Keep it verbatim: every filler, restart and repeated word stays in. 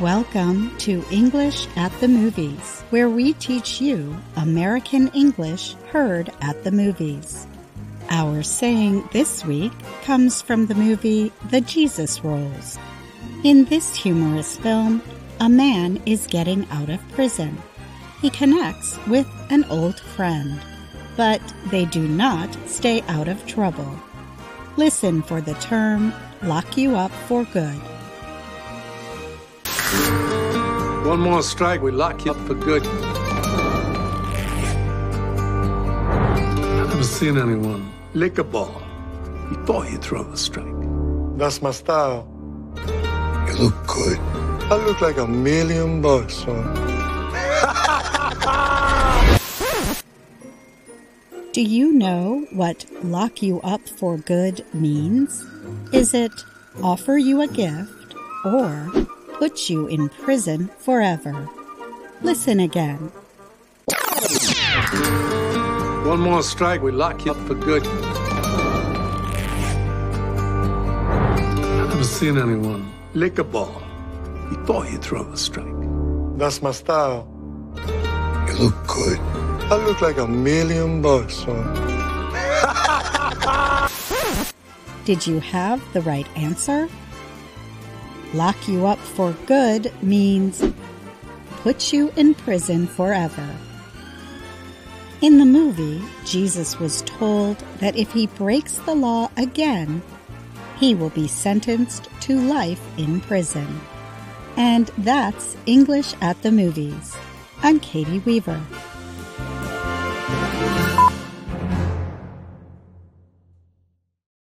Welcome to English at the Movies, where we teach you American English heard at the movies. Our saying this week comes from the movie The Jesus Rolls. In this humorous film, a man is getting out of prison. He connects with an old friend, but they do not stay out of trouble. Listen for the term, lock you up for good. One more strike, we lock you up for good. I've never seen anyone lick a ball before you throw a strike. That's my style. You look good. I look like a million bucks, son. Do you know what lock you up for good means? Is it offer you a gift or puts you in prison forever? Listen again. One more strike, we lock you up for good. I've never seen anyone lick a ball before you throw a strike. That's my style. You look good. I look like a million bucks, son. Did you have the right answer? Lock you up for good means put you in prison forever. In the movie, Jesus was told that if he breaks the law again, he will be sentenced to life in prison. And that's English at the Movies. I'm Katie Weaver.